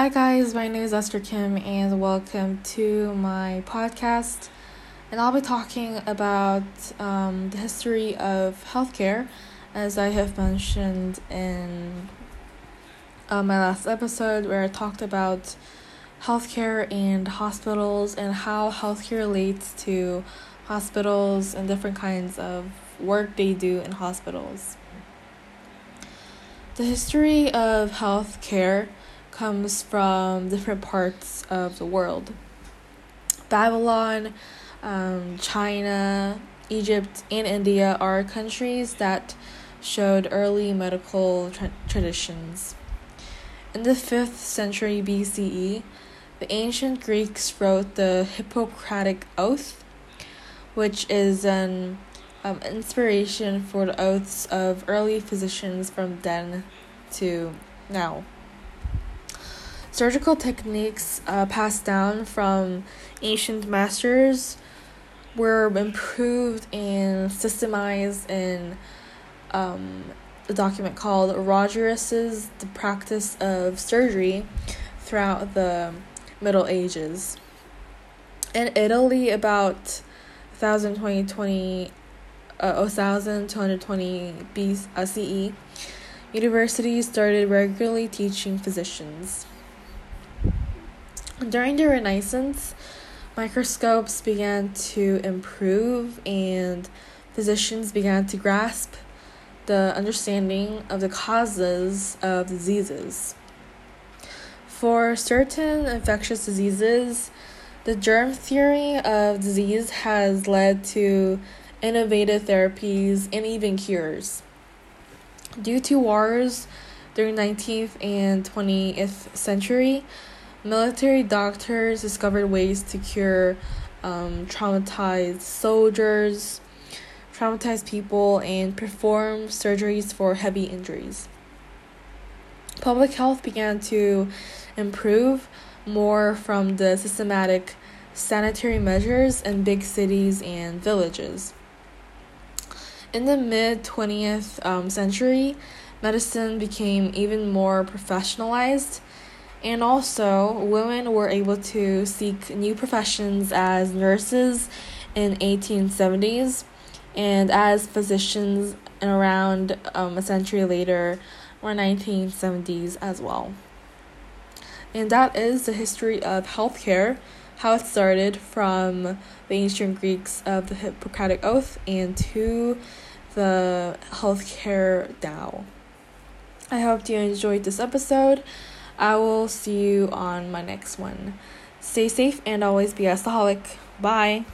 Hi guys, my name is Esther Kim and welcome to my podcast. And I'll be talking about the history of healthcare, as I have mentioned in my last episode where I talked about healthcare and hospitals and how healthcare relates to hospitals and different kinds of work they do in hospitals. The history of healthcare comes from different parts of the world. Babylon, China, Egypt, and India are countries that showed early medical traditions. In the 5th century BCE, the ancient Greeks wrote the Hippocratic Oath, which is an inspiration for the oaths of early physicians from then to now. Surgical techniques passed down from ancient masters were improved and systemized in a document called Rogerus's The Practice of Surgery throughout the Middle Ages. In Italy, about 1220 CE, universities started regularly teaching physicians. During the Renaissance, microscopes began to improve and physicians began to grasp the understanding of the causes of diseases. For certain infectious diseases, the germ theory of disease has led to innovative therapies and even cures. Due to wars during the 19th and 20th century, military doctors discovered ways to cure traumatized soldiers, traumatized people, and perform surgeries for heavy injuries. Public health began to improve more from the systematic sanitary measures in big cities and villages. In the mid-20th century, medicine became even more professionalized. And also, women were able to seek new professions as nurses in 1870s and as physicians in around a century later, or 1970s as well. And that is the history of healthcare, how it started from the ancient Greeks of the Hippocratic Oath and to the healthcare now. I hope you enjoyed this episode. I will see you on my next one. Stay safe and always be a staholic. Bye.